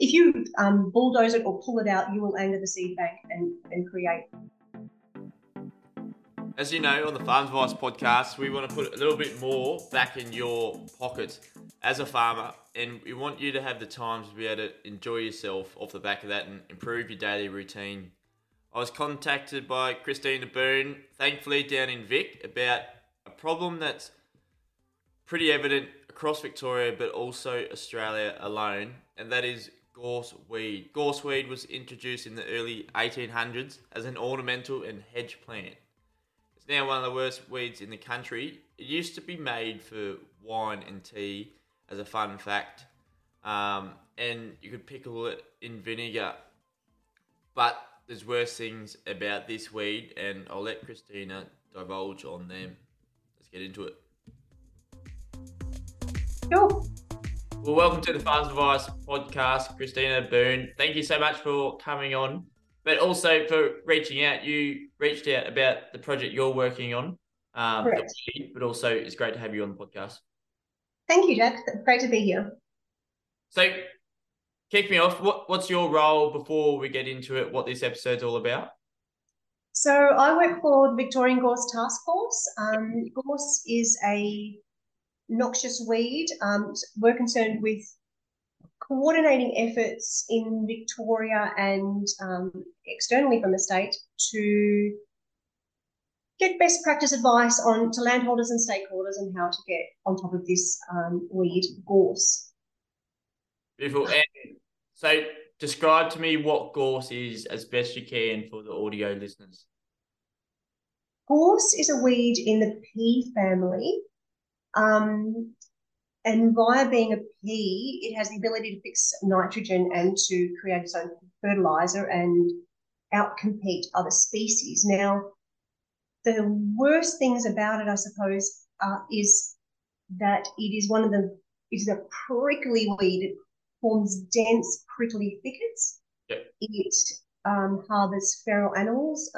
If you bulldoze it or pull it out, you will anger the seed bank and create. As you know, on the Farms Advice podcast, we want to put a little bit more back in your pocket as a farmer, and we want you to have the time to be able to enjoy yourself off the back of that and improve your daily routine. I was contacted by Christina Boon, thankfully down in Vic, about a problem that's pretty evident across Victoria but also Australia alone, and that is gorse weed. Gorse weed was introduced in the early 1800s as an ornamental and hedge plant. It's now one of the worst weeds in the country. It used to be made for wine and tea, as a fun fact, and you could pickle it in vinegar. But there's worse things about this weed, and I'll let Christina divulge on them. Let's get into it. Sure. Well, welcome to the Farms Advice podcast, Christina Boon. Thank you so much for coming on, but also for reaching out. You reached out about the project you're working on, but also it's great to have you on the podcast. Thank you, Jack. Great to be here. So, kick me off. What's your role before we get into it, what this episode's all about? So I work for the Victorian Gorse Taskforce. Gorse is a noxious weed. We're concerned with coordinating efforts in Victoria and externally from the state to get best practice advice on to landholders and stakeholders on how to get on top of this weed, gorse. Beautiful. And so describe to me what gorse is as best you can for the audio listeners. Gorse is a weed in the pea family. And via being a pea, it has the ability to fix nitrogen and to create its own fertiliser and outcompete other species. Now, the worst things about it, I suppose, is that it is one of the, it's a prickly weed. It forms dense, prickly thickets. Yep. It harbours feral animals,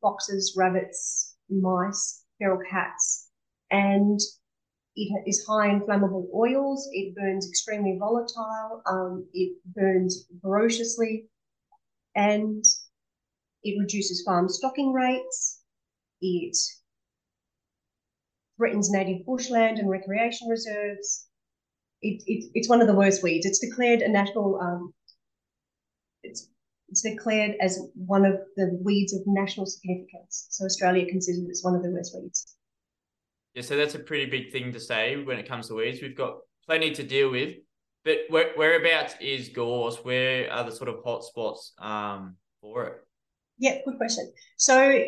foxes, rabbits, mice, feral cats, and it is high in flammable oils. It burns extremely volatile. It burns ferociously, and it reduces farm stocking rates. It threatens native bushland and recreation reserves. It's one of the worst weeds. It's declared a national. It's declared as one of the weeds of national significance. So Australia considers it's one of the worst weeds. Yeah, so that's a pretty big thing to say when it comes to weeds. We've got plenty to deal with, but whereabouts is gorse? Where are the sort of hot spots for it? Yeah, good question. So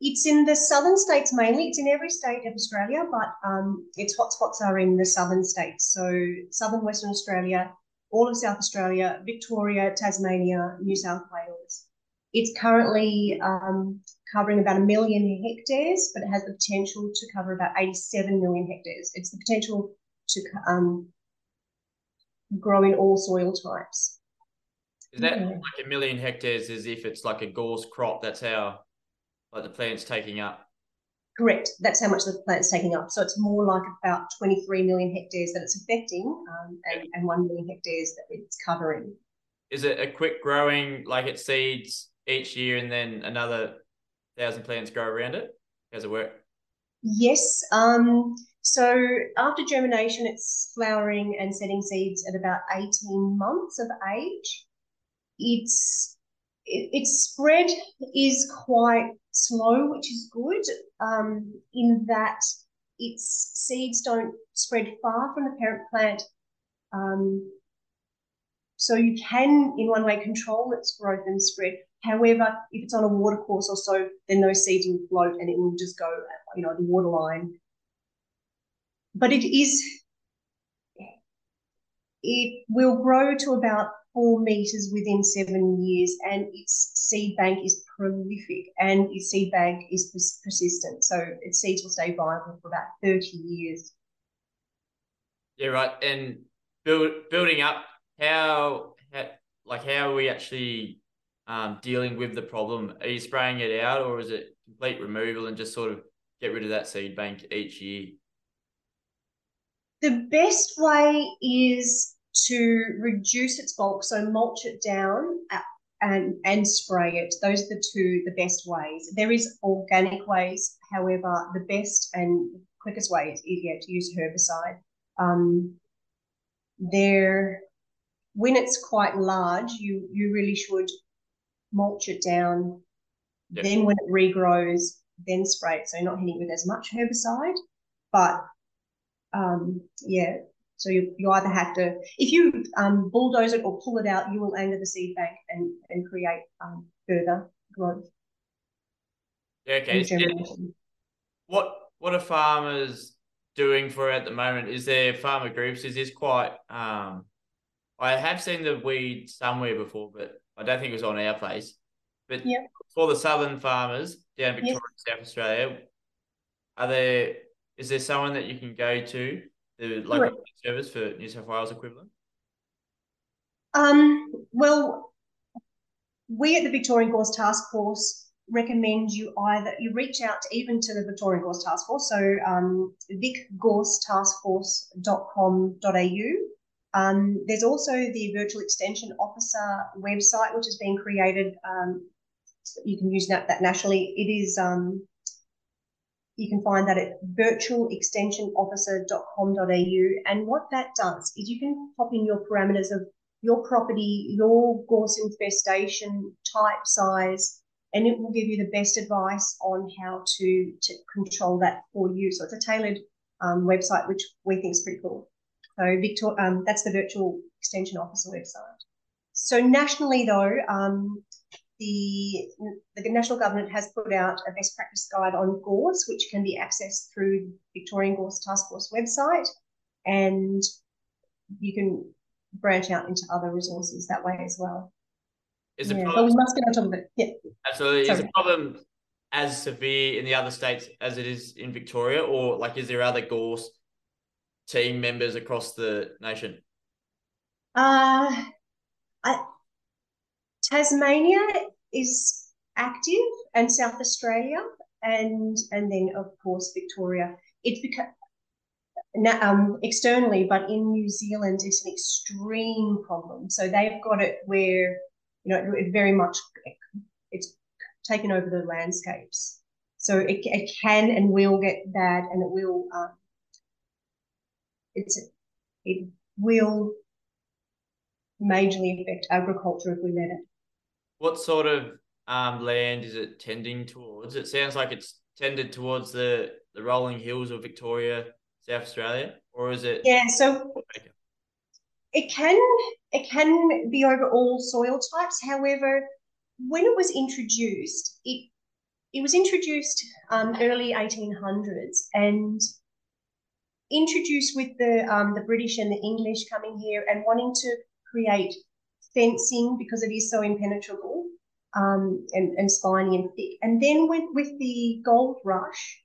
it's in the southern states mainly. It's in every state of Australia, but its hot spots are in the southern states. So southern Western Australia, all of South Australia, Victoria, Tasmania, New South Wales. It's currently covering about 1 million hectares, but it has the potential to cover about 87 million hectares. It's the potential to grow in all soil types. Is that like 1 million hectares as if it's like a gorse crop? That's how like the plant's taking up? Correct. That's how much the plant's taking up. So it's more like about 23 million hectares that it's affecting and 1 million hectares that it's covering. Is it a quick growing, like it seeds each year and then another 1,000 plants grow around it? How does it work? Yes. So after germination, it's flowering and setting seeds at about 18 months of age. Its spread is quite slow, which is good, in that its seeds don't spread far from the parent plant. So you can, in one way, control its growth and spread. However, if it's on a watercourse or so, then those seeds will float and it will just go, the waterline. But it will grow to about 4 metres within 7 years, and its seed bank is prolific and its seed bank is persistent. So its seeds will stay viable for about 30 years. Yeah, right. And building up, how are we actually dealing with the problem? Are you spraying it out, or is it complete removal and just sort of get rid of that seed bank each year? The best way is to reduce its bulk, so mulch it down and spray it. Those are the best ways. There is organic ways, however, the best and quickest way is easier to use herbicide. When it's quite large, you really should mulch it down. Yep. Then when it regrows, then spray it. So you're not hitting with as much herbicide, but so you either have to, if you bulldoze it or pull it out, you will anger the seed bank and create further growth. Yeah, okay. What are farmers doing for it at the moment? Is there farmer groups? Is this quite? I have seen the weed somewhere before, but I don't think it was on our place. But yeah, for the southern farmers down in Victoria, South Australia, is there someone that you can go to, the local service for New South Wales equivalent? Well, we at the Victorian Gorse Taskforce recommend you reach out to the Victorian Gorse Taskforce, so vicgorsetaskforce.com.au. There's also the Virtual Extension Officer website, which has been created. You can use that nationally. It is you can find that at virtualextensionofficer.com.au. And what that does is you can pop in your parameters of your property, your gorse infestation, type, size, and it will give you the best advice on how to control that for you. So it's a tailored website, which we think is pretty cool. So that's the Virtual Extension Officer website. So nationally, though, the national government has put out a best practice guide on gorse, which can be accessed through the Victorian Gorse Taskforce website, and you can branch out into other resources that way as well. Is the problem? But we must get on top of it. Yeah, absolutely. Sorry. Is the problem as severe in the other states as it is in Victoria, or is there other gorse team members across the nation? Tasmania is active, and South Australia, and then of course Victoria. It's because externally, but in New Zealand, it's an extreme problem. So they've got it where it very much it's taken over the landscapes. So it can and will get bad, and it will. It will majorly affect agriculture if we let it. What sort of land is it tending towards? It sounds like it's tended towards the rolling hills of Victoria, South Australia, or is it? Yeah, so it can be over all soil types. However, when it was introduced, it was introduced early 1800s and introduced with the British and the English coming here and wanting to create fencing because it is so impenetrable and spiny and thick. And then with the gold rush,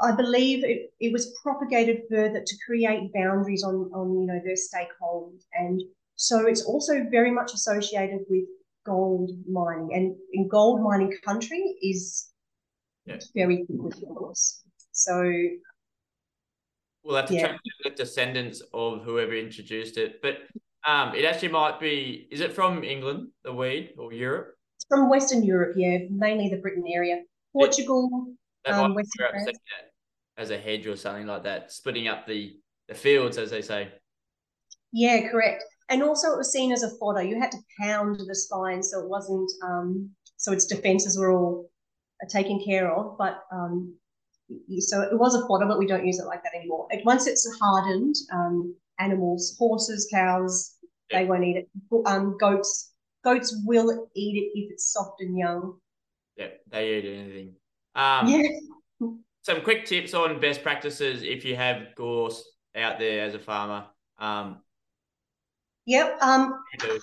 I believe it was propagated further to create boundaries on their stakehold. And so it's also very much associated with gold mining. And in gold mining country is very thick with gorse. So we'll have to check the descendants of whoever introduced it. But it actually might be, is it from England, the weed, or Europe? It's from Western Europe, mainly the Britain area. Portugal, Western Europe. As a hedge or something like that, splitting up the fields, as they say. Yeah, correct. And also it was seen as a fodder. You had to pound the spine, so it wasn't, so its defences were all taken care of, but so it was a fodder, but we don't use it like that anymore. Once it's hardened, animals, horses, cows, they won't eat it. Goats will eat it if it's soft and young. Yeah, they eat anything. Some quick tips on best practices if you have gorse out there as a farmer.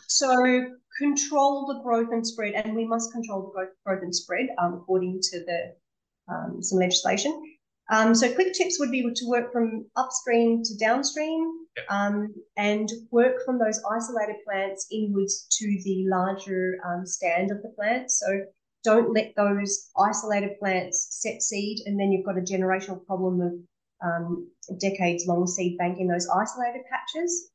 So control the growth and spread, and we must control the growth and spread according to the some legislation. So quick tips would be to work from upstream to downstream, and work from those isolated plants inwards to the larger stand of the plant. So don't let those isolated plants set seed, and then you've got a generational problem of decades-long seed bank in those isolated patches.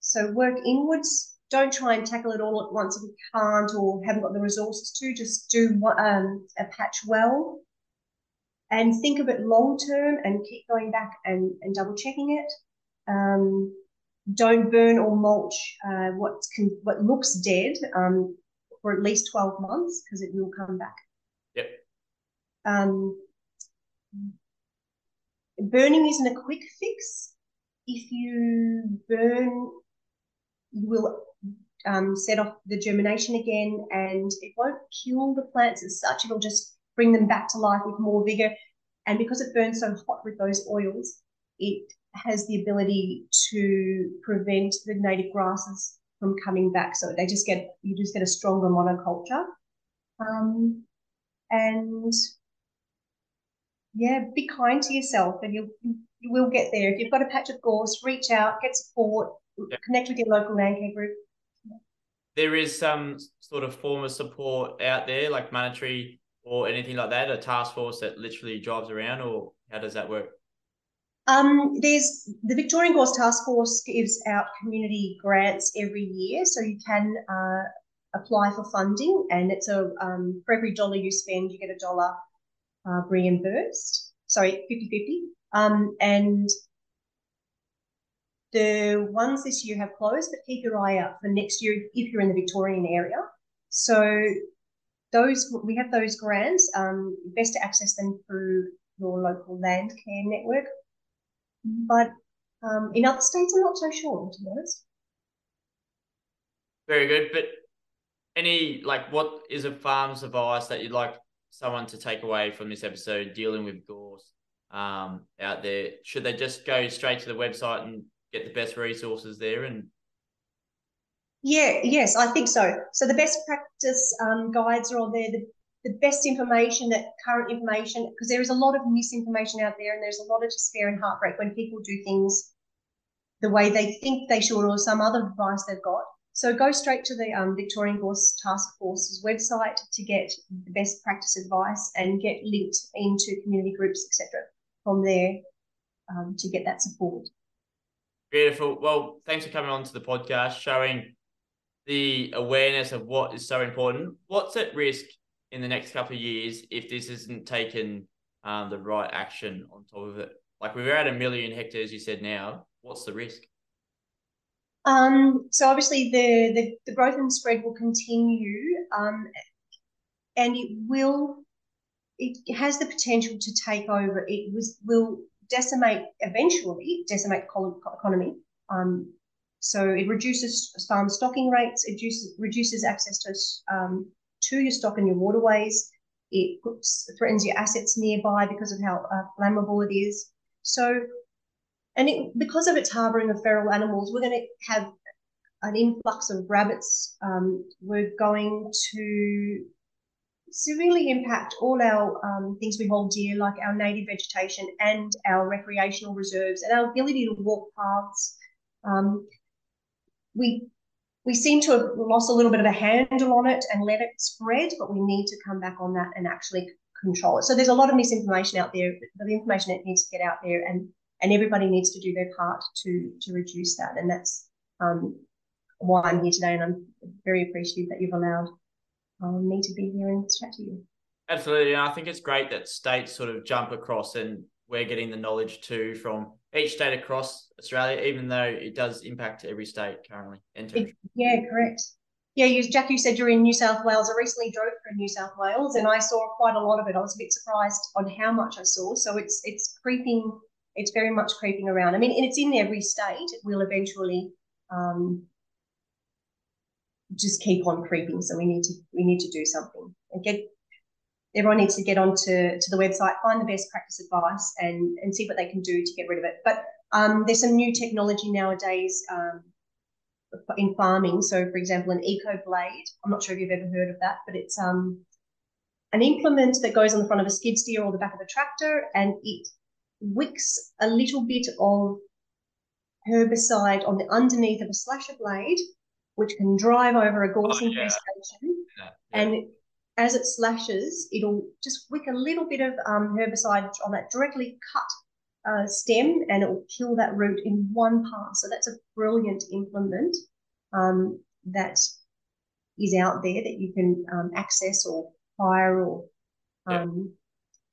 So work inwards. Don't try and tackle it all at once if you can't or haven't got the resources to. Just do a patch well and think of it long term and keep going back and double checking it. Don't burn or mulch what looks dead for at least 12 months because it will come back. Yep. Burning isn't a quick fix. If you burn, you will set off the germination again, and it won't kill the plants as such. It'll just bring them back to life with more vigor. And because it burns so hot with those oils, it has the ability to prevent the native grasses from coming back. So they just get, you just get a stronger monoculture. And yeah, be kind to yourself and you will get there. If you've got a patch of gorse, reach out, get support, connect with your local landcare group. There is some sort of form of support out there, like monetary or anything like that, a task force that literally drives around, or how does that work? There's the Victorian Gorse Taskforce gives out community grants every year, so you can apply for funding, and it's a for every dollar you spend, you get $1 reimbursed. Sorry, 50/50. And the ones this year have closed, but keep your eye out for next year if you're in the Victorian area. So those, we have those grants. Best to access them through your local land care network. But in other states, I'm not so sure, to be honest. Very good. But any, like, what is a farm's advice that you'd like someone to take away from this episode dealing with gorse out there? Should they just go straight to the website and get the best resources there? And yes, I think so. So the best practice guides are on there. The best information, that current information, because there is a lot of misinformation out there, and there's a lot of despair and heartbreak when people do things the way they think they should or some other advice they've got. So go straight to the Victorian Gorse Taskforce's website to get the best practice advice and get linked into community groups, etc. from there to get that support. Beautiful. Well, thanks for coming on to the podcast, showing the awareness of what is so important. What's at risk in the next couple of years if this isn't taken the right action on top of it? Like, we're at 1 million hectares, you said now. What's the risk? So obviously the growth and spread will continue, and it has the potential to take over. It will decimate, eventually decimate economy. So it reduces farm stocking rates, it reduces access to your stock and your waterways. It threatens your assets nearby because of how flammable it is. So, and because of its harbouring of feral animals, we're going to have an influx of rabbits. We're going to severely impact all our things we hold dear, like our native vegetation and our recreational reserves and our ability to walk paths. We seem to have lost a little bit of a handle on it and let it spread, but we need to come back on that and actually control it. So there's a lot of misinformation out there, but the information that needs to get out there, and everybody needs to do their part to reduce that. And that's why I'm here today, and I'm very appreciative that you've allowed me to be here and chat to you. Absolutely, and I think it's great that states sort of jump across, and we're getting the knowledge too from each state across Australia, even though it does impact every state currently. Yeah, correct. Yeah, Jack, you said you're in New South Wales. I recently drove through New South Wales and I saw quite a lot of it. I was a bit surprised on how much I saw. So it's creeping, it's very much creeping around. I mean, and it's in every state. It will eventually just keep on creeping. So we need to do something. And everyone needs to get onto the website, find the best practice advice and see what they can do to get rid of it. But there's some new technology nowadays in farming. So, for example, an Eco Blade. I'm not sure if you've ever heard of that, but it's an implement that goes on the front of a skid steer or the back of a tractor, and it wicks a little bit of herbicide on the underneath of a slasher blade, which can drive over a gorse infestation. Yeah. Yeah. And as it slashes, it'll just wick a little bit of herbicide on that, directly cut stem and it will kill that root in one pass. So that's a brilliant implement that is out there that you can access or hire or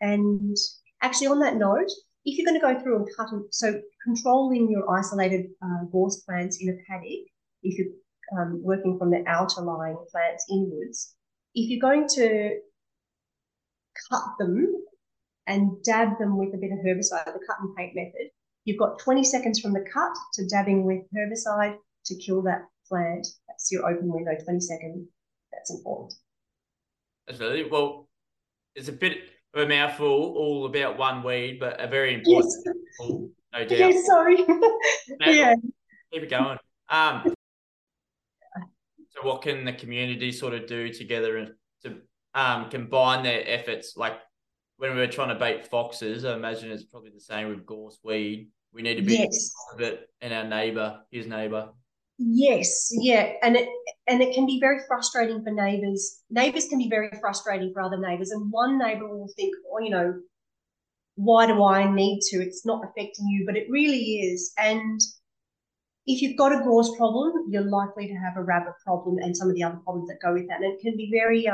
and actually on that note, if you're going to go through and cut, so controlling your isolated gorse plants in a paddock, if you're working from the outer lying plants inwards, if you're going to cut them and dab them with a bit of herbicide, the cut and paint method, you've got 20 seconds from the cut to dabbing with herbicide to kill that plant. That's your open window, 20 seconds. That's important. Absolutely. Well, it's a bit of a mouthful, all about one weed, but a very important tool, no doubt. Yeah, sorry. Keep it going. So what can the community sort of do together and to combine their efforts? Like when we were trying to bait foxes, I imagine it's probably the same with gorse weed. We need to be of it in our neighbour, his neighbour. Yes, yeah, and it can be very frustrating for neighbours. Neighbours can be very frustrating for other neighbours, and one neighbour will think, oh, you know, why do I need to? It's not affecting you, but it really is. And if you've got a gorse problem, you're likely to have a rabbit problem and some of the other problems that go with that. And it can be very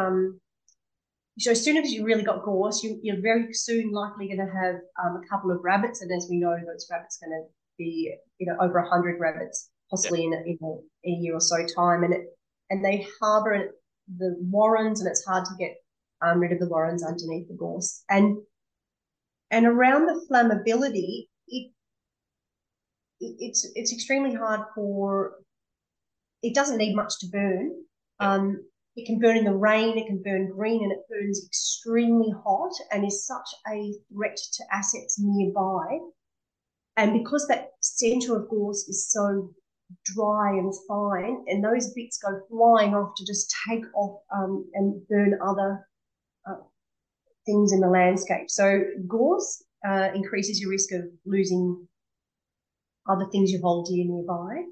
so as soon as you really got gorse, you're very soon likely going to have a couple of rabbits, and as we know, those rabbits are going to be, you know, over 100 rabbits possibly in a year or so time, and they harbour the warrens, and it's hard to get rid of the warrens underneath the gorse. And around the flammability, it's extremely hard for, it doesn't need much to burn. It can burn in the rain, it can burn green, and it burns extremely hot and is such a threat to assets nearby. And because that centre of gorse is so dry and fine, and those bits go flying off to just take off and burn other things in the landscape. So gorse increases your risk of losing other things you hold dear nearby.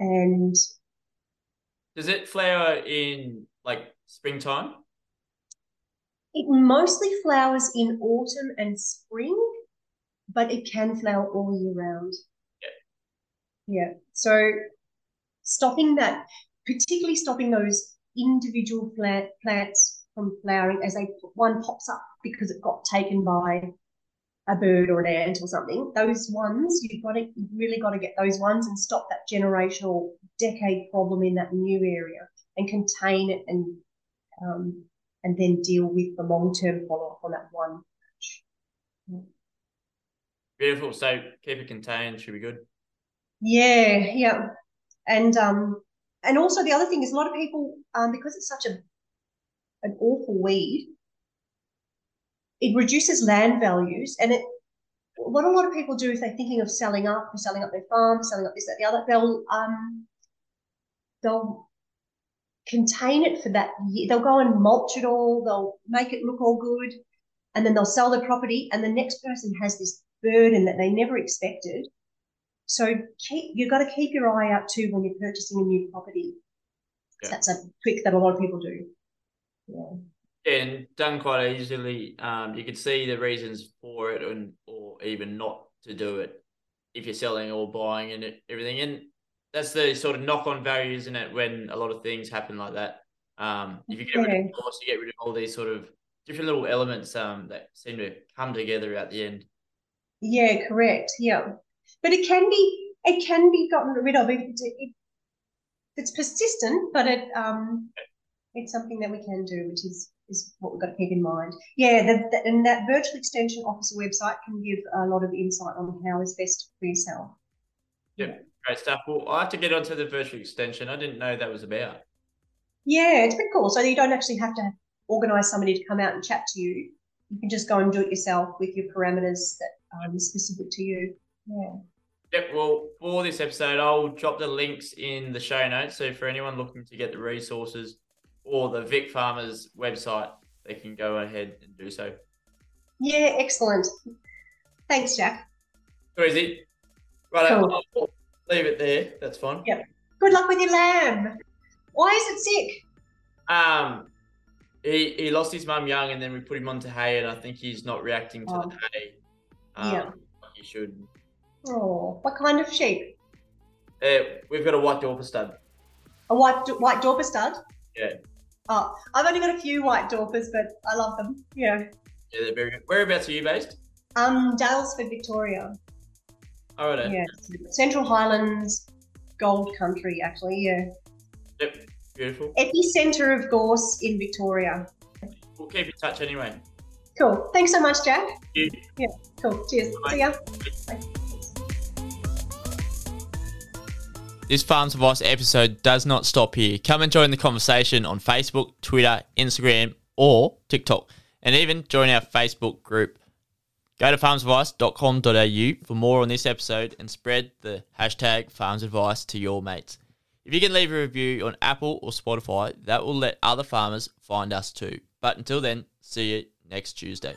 And does it flower in like springtime? It mostly flowers in autumn and spring, but it can flower all year round. Yeah. So stopping that, particularly stopping those individual plants from flowering as one pops up because it got taken by a bird or an ant or something, those ones, you've really got to get those ones and stop that generational decade problem in that new area and contain it and then deal with the long-term follow-up on that one patch. Beautiful. So keep it contained, should be good. Yeah. And also the other thing is a lot of people, because it's such an awful weed, it reduces land values. And what a lot of people do if they're thinking of selling up their farm, selling up this, that, the other, they'll contain it for that year. They'll go and mulch it all. They'll make it look all good. And then they'll sell the property. And the next person has this burden that they never expected. So you've got to keep your eye out too when you're purchasing a new property. Yeah. That's a trick that a lot of people do. Yeah. And done quite easily. You can see the reasons for it or even not to do it if you're selling or buying and everything. And that's the sort of knock-on value, isn't it, when a lot of things happen like that. If you get rid of course, you get rid of all these sort of different little elements that seem to come together at the end. Yeah, correct. Yeah. But it can be gotten rid of. It's persistent, but it's something that we can do, which is what we've got to keep in mind. Yeah, and that Virtual Extension Officer website can give a lot of insight on how is best for yourself. Yep, great stuff. Well, I have to get onto the Virtual Extension. I didn't know that was about. Yeah, it's pretty cool. So you don't actually have to organise somebody to come out and chat to you. You can just go and do it yourself with your parameters that are specific to you. Yeah. Yep. Well, for this episode, I'll drop the links in the show notes. So for anyone looking to get the resources or the Vic Farmers website, they can go ahead and do so. Yeah, excellent. Thanks, Jack. Too easy. Right, cool. I'll leave it there. That's fine. Yep. Good luck with your lamb. Why is it sick? He lost his mum young, and then we put him onto hay, and I think he's not reacting to the hay. Yeah. You should. Oh, what kind of sheep? We've got a white Dorper stud. A white Dorper stud? Yeah. Oh, I've only got a few white Dorpers, but I love them. Yeah. Yeah, they're very good. Whereabouts are you based? Dalesford, Victoria. Oh, right. Yeah, Central Highlands, Gold Country, actually. Yeah. Yep. Beautiful. Epicenter of gorse in Victoria. We'll keep in touch anyway. Cool. Thanks so much, Jack. Thank you. Yeah. Cool. Cheers. Bye. See ya. Bye. This Farms Advice episode does not stop here. Come and join the conversation on Facebook, Twitter, Instagram, or TikTok, and even join our Facebook group. Go to farmsadvice.com.au for more on this episode and spread the hashtag Farms Advice to your mates. If you can leave a review on Apple or Spotify, that will let other farmers find us too. But until then, see you next Tuesday.